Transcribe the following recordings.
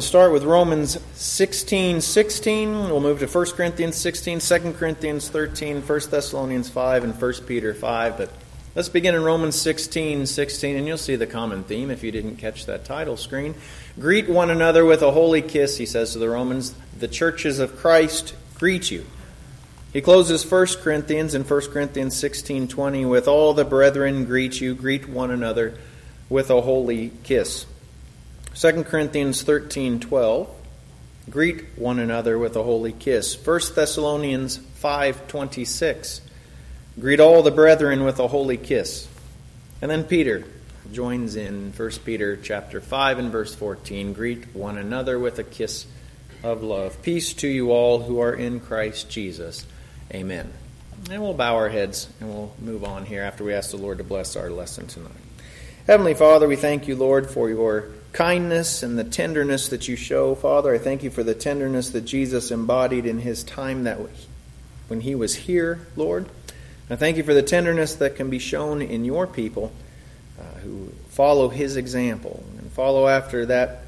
We start with Romans 16:16. We'll move to 1 Corinthians 16, 2 Corinthians 13, 1 Thessalonians 5, and 1 Peter 5. But let's begin in Romans 16:16, and you'll see the common theme if you didn't catch that title screen. Greet one another with a holy kiss, he says to the Romans. The churches of Christ greet you. He closes 1 Corinthians in 1 Corinthians 16:20 with all the brethren greet you, greet one another with a holy kiss. 2 Corinthians 13:12, greet one another with a holy kiss. 1 Thessalonians 5:26, greet all the brethren with a holy kiss. And then Peter joins in 1 Peter chapter 5 and verse 14, greet one another with a kiss of love. Peace to you all who are in Christ Jesus. Amen. And we'll bow our heads and we'll move on here after we ask the Lord to bless our lesson tonight. Heavenly Father, we thank you, Lord, for your kindness and the tenderness that you show. Father, I thank you for the tenderness that Jesus embodied in his time that when he was here, Lord. And I thank you for the tenderness that can be shown in your people who follow his example and follow after that,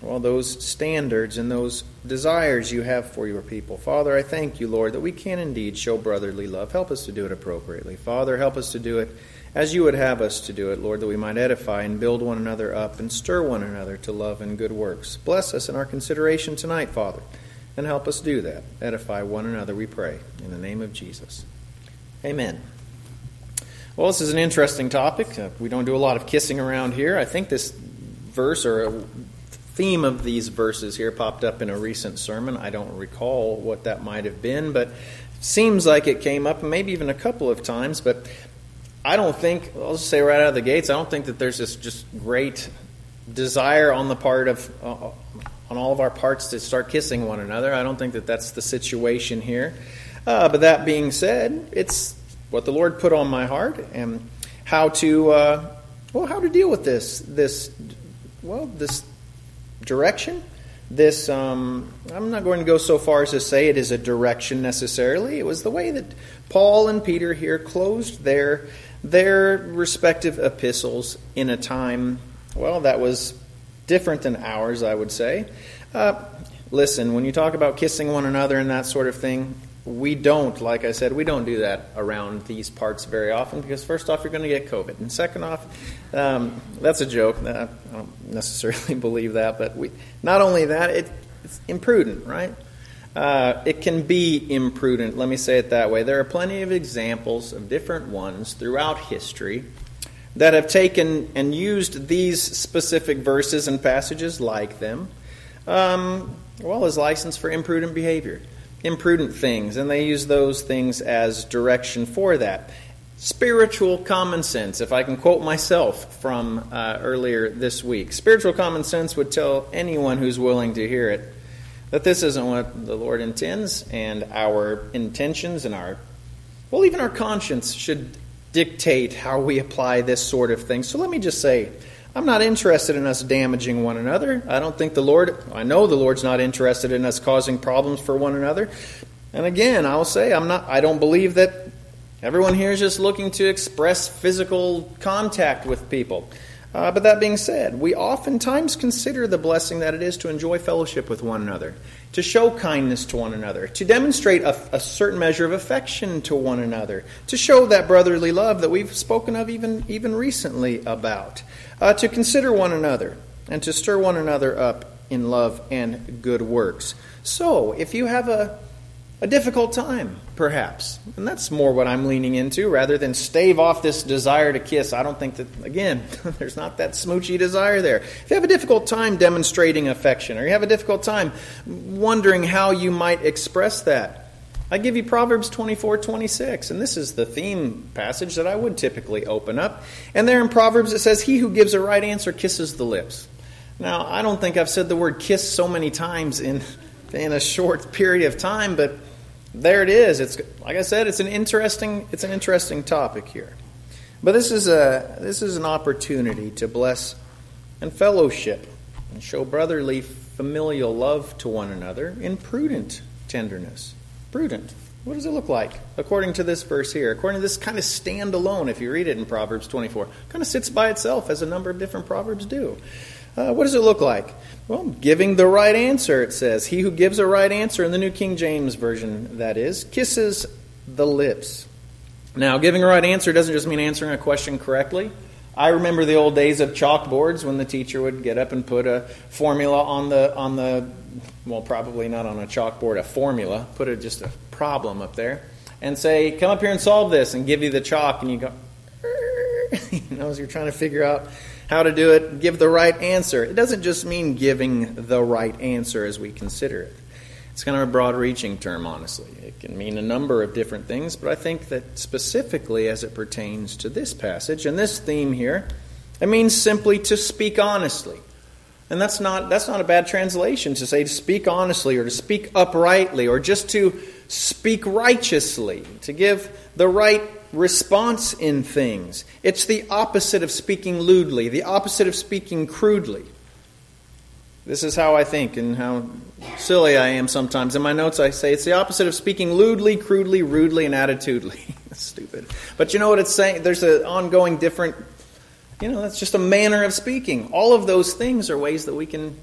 well, those standards and those desires you have for your people. Father, I thank you, Lord, that we can indeed show brotherly love. Help us to do it appropriately. Father, help us to do it as you would have us to do it, Lord, that we might edify and build one another up and stir one another to love and good works. Bless us in our consideration tonight, Father, and help us do that. Edify one another, we pray, in the name of Jesus. Amen. Well, this is an interesting topic. We don't do a lot of kissing around here. I think this verse or a theme of these verses here popped up in a recent sermon. I don't recall what that might have been, but seems like it came up maybe even a couple of times. But I don't think, I'll just say right out of the gates, I don't think that there's this just great desire on the part of, on all of our parts to start kissing one another. I don't think that that's the situation here. But that being said, it's what the Lord put on my heart and how to deal with this direction. This, I'm not going to go so far as to say it is a direction necessarily. It was the way that Paul and Peter here closed their respective epistles in a time, well, that was different than ours, I would say. Listen, when you talk about kissing one another and that sort of thing, we don't do that around these parts very often because first off, you're going to get COVID. And second off, that's a joke. I don't necessarily believe that. But not only that, it's imprudent, right? It can be imprudent. Let me say it that way. There are plenty of examples of different ones throughout history that have taken and used these specific verses and passages like them, as license for imprudent behavior. Imprudent things, and they use those things as direction for that. Spiritual common sense, if I can quote myself from earlier this week, spiritual common sense would tell anyone who's willing to hear it that this isn't what the Lord intends, and our intentions and even our conscience should dictate how we apply this sort of thing. So let me just say, I'm not interested in us damaging one another. I know the Lord's not interested in us causing problems for one another. And again, I'll say I don't believe that everyone here is just looking to express physical contact with people. But that being said, we oftentimes consider the blessing that it is to enjoy fellowship with one another, to show kindness to one another, to demonstrate a certain measure of affection to one another, to show that brotherly love that we've spoken of even recently about, to consider one another and to stir one another up in love and good works. So if you have a difficult time, perhaps, and that's more what I'm leaning into, rather than stave off this desire to kiss. I don't think that, again, there's not that smoochy desire there. If you have a difficult time demonstrating affection, or you have a difficult time wondering how you might express that, I give you Proverbs 24:26, and this is the theme passage that I would typically open up. And there in Proverbs it says, "He who gives a right answer kisses the lips." Now, I don't think I've said the word kiss so many times in a short period of time, but there it is. It's like I said, it's an interesting topic here. But this is an opportunity to bless and fellowship and show brotherly familial love to one another in prudent tenderness. Prudent. What does it look like? According to this verse here, according to this kind of standalone, if you read it in Proverbs 24, kind of sits by itself as a number of different proverbs do. What does it look like? Well, giving the right answer, it says. He who gives a right answer, in the New King James Version, that is, kisses the lips. Now, giving a right answer doesn't just mean answering a question correctly. I remember the old days of chalkboards when the teacher would get up and put a formula on the well, probably not on a chalkboard, a formula, put just a problem up there, and say, come up here and solve this, and give you the chalk, and you go, as you're trying to figure out how to do it, give the right answer. It doesn't just mean giving the right answer as we consider it. It's kind of a broad-reaching term, honestly. It can mean a number of different things, but I think that specifically as it pertains to this passage and this theme here, it means simply to speak honestly. And that's not a bad translation, to say to speak honestly or to speak uprightly or just to speak righteously, to give the right response in things. It's the opposite of speaking lewdly, the opposite of speaking crudely. This is how I think and how silly I am sometimes. In my notes I say it's the opposite of speaking lewdly, crudely, rudely, and attitudely. Stupid. But you know what it's saying? There's an ongoing different... that's just a manner of speaking. All of those things are ways that we can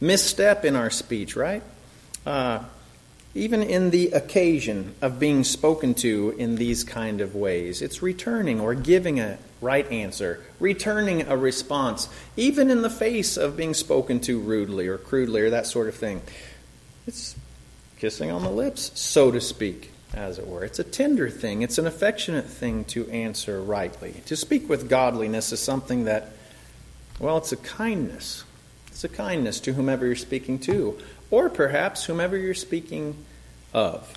misstep in our speech, right? Even in the occasion of being spoken to in these kind of ways, it's returning or giving a right answer, returning a response, even in the face of being spoken to rudely or crudely or that sort of thing. It's kissing on the lips, so to speak, as it were. It's a tender thing. It's an affectionate thing to answer rightly. To speak with godliness is something that, it's a kindness. It's a kindness to whomever you're speaking to, or perhaps whomever you're speaking of.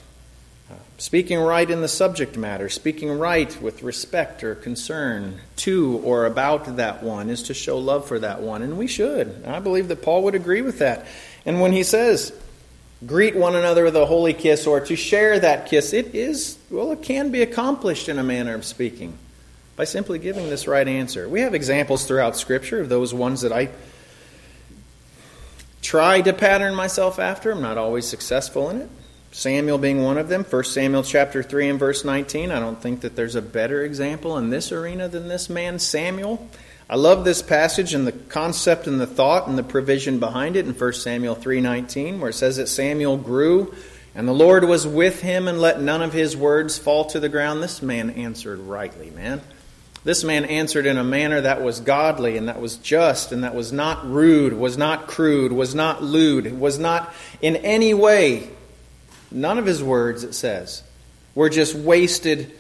Speaking right in the subject matter, speaking right with respect or concern to or about that one is to show love for that one, and we should. And I believe that Paul would agree with that. And when he says, greet one another with a holy kiss, or to share that kiss, it can be accomplished in a manner of speaking by simply giving this right answer. We have examples throughout Scripture of those ones that I try to pattern myself after. I'm not always successful in it. Samuel being one of them. 1 Samuel chapter 3 and verse 19. I don't think that there's a better example in this arena than this man, Samuel. I love this passage and the concept and the thought and the provision behind it in 1 Samuel 3:19, where it says that Samuel grew and the Lord was with him and let none of his words fall to the ground. This man answered rightly, man. This man answered in a manner that was godly and that was just and that was not rude, was not crude, was not lewd, was not in any way. None of his words, it says, were just wasted,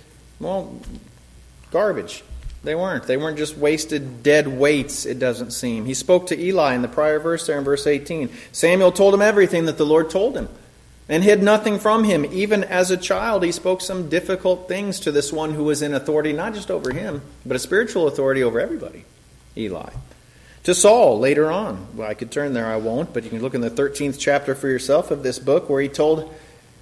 garbage. They weren't. They weren't just wasted dead weights, it doesn't seem. He spoke to Eli in the prior verse there in verse 18. Samuel told him everything that the Lord told him and hid nothing from him. Even as a child, he spoke some difficult things to this one who was in authority, not just over him, but a spiritual authority over everybody, Eli. To Saul later on. Well, I could turn there, I won't, but you can look in the 13th chapter for yourself of this book where he told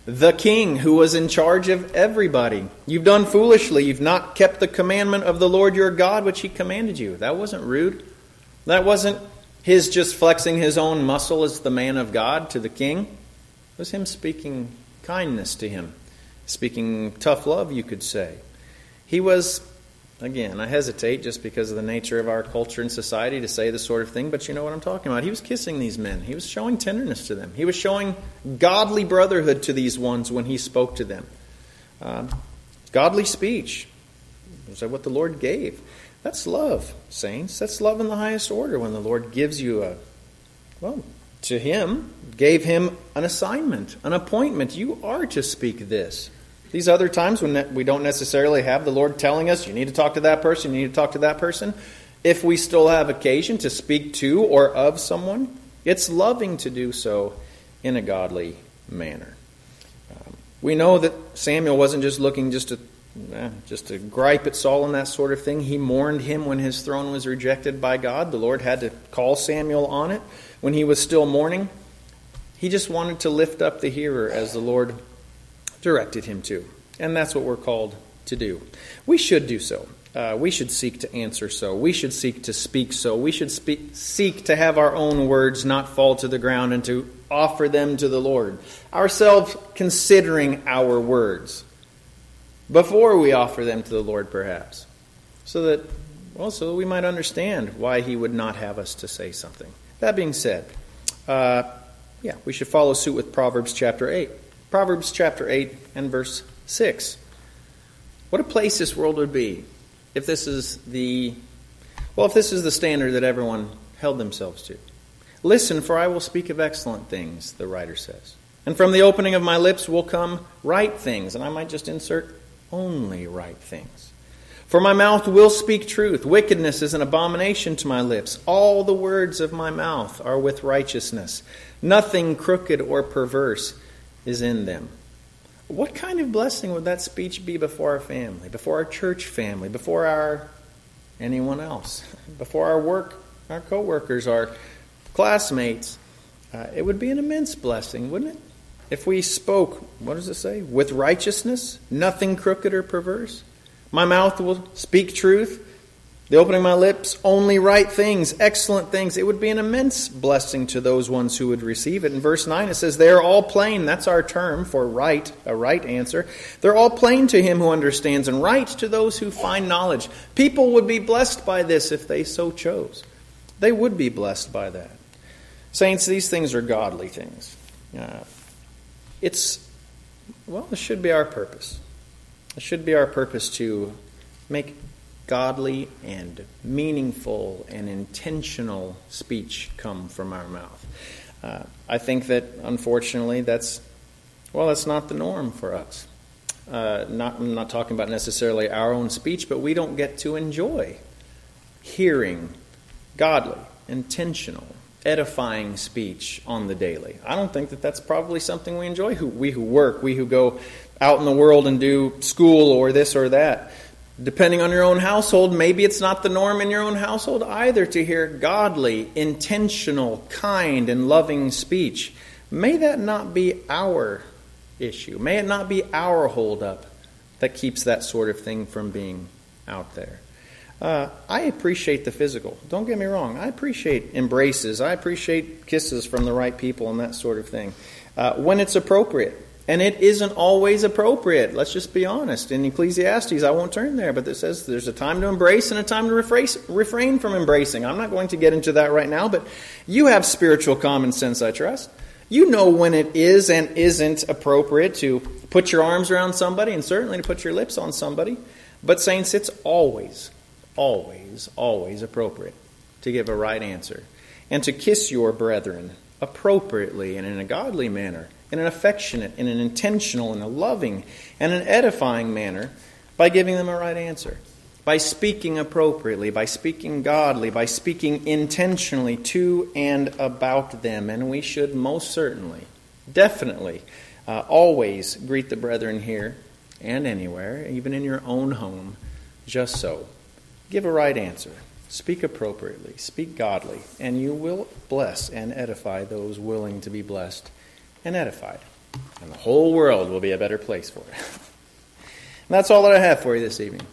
the king who was in charge of everybody, you've done foolishly. You've not kept the commandment of the Lord your God, which he commanded you. That wasn't rude. That wasn't his just flexing his own muscle as the man of God to the king. It was him speaking kindness to him, speaking tough love, you could say. He was, again, I hesitate just because of the nature of our culture and society to say this sort of thing, but you know what I'm talking about. He was kissing these men. He was showing tenderness to them. He was showing godly brotherhood to these ones when he spoke to them. Godly speech. Is that what the Lord gave? That's love, saints. That's love in the highest order when the Lord gives you to him, gave him an assignment, an appointment. You are to speak this. These other times when we don't necessarily have the Lord telling us, you need to talk to that person, you need to talk to that person. If we still have occasion to speak to or of someone, it's loving to do so in a godly manner. We know that Samuel wasn't just looking just to gripe at Saul and that sort of thing. He mourned him when his throne was rejected by God. The Lord had to call Samuel on it when he was still mourning. He just wanted to lift up the hearer as the Lord directed him to. And that's what we're called to do. We should do so. We should seek to answer so. We should seek to speak so. We should seek to have our own words not fall to the ground and to offer them to the Lord. Ourselves considering our words before we offer them to the Lord perhaps. So that Well, so we might understand why he would not have us to say something. That being said, we should follow suit with Proverbs chapter 8. Proverbs chapter 8 and verse 6. What a place this world would be if this is the standard that everyone held themselves to. Listen, for I will speak of excellent things, the writer says. And from the opening of my lips will come right things. And I might just insert only right things. For my mouth will speak truth. Wickedness is an abomination to my lips. All the words of my mouth are with righteousness. Nothing crooked or perverse is in them. What kind of blessing would that speech be before our family, before our church family, before our anyone else, before our work, our co-workers, our classmates? It would be an immense blessing, wouldn't it? If we spoke, what does it say? With righteousness, nothing crooked or perverse. My mouth will speak truth. The opening of my lips, only right things, excellent things. It would be an immense blessing to those ones who would receive it. In verse 9 it says, they are all plain. That's our term for right, a right answer. They're all plain to him who understands and right to those who find knowledge. People would be blessed by this if they so chose. They would be blessed by that. Saints, these things are godly things. It should be our purpose. It should be our purpose to make godly and meaningful and intentional speech come from our mouth. I think that, unfortunately, that's not the norm for us. I'm not talking about necessarily our own speech, but we don't get to enjoy hearing godly, intentional, edifying speech on the daily. I don't think that that's probably something we enjoy, we who work, we who go out in the world and do school or this or that. Depending on your own household, maybe it's not the norm in your own household either to hear godly, intentional, kind, and loving speech. May that not be our issue. May it not be our holdup that keeps that sort of thing from being out there. I appreciate the physical. Don't get me wrong. I appreciate embraces. I appreciate kisses from the right people and that sort of thing. When it's appropriate. And it isn't always appropriate. Let's just be honest. In Ecclesiastes, I won't turn there, but it says there's a time to embrace and a time to refrain from embracing. I'm not going to get into that right now, but you have spiritual common sense, I trust. You know when it is and isn't appropriate to put your arms around somebody and certainly to put your lips on somebody. But saints, it's always, always, always appropriate to give a right answer and to kiss your brethren appropriately and in a godly manner, in an affectionate, in an intentional, in a loving, and an edifying manner by giving them a right answer, by speaking appropriately, by speaking godly, by speaking intentionally to and about them. And we should most certainly, definitely, always greet the brethren here and anywhere, even in your own home, just so. Give a right answer. Speak appropriately. Speak godly. And you will bless and edify those willing to be blessed and edified. And the whole world will be a better place for it. And that's all that I have for you this evening.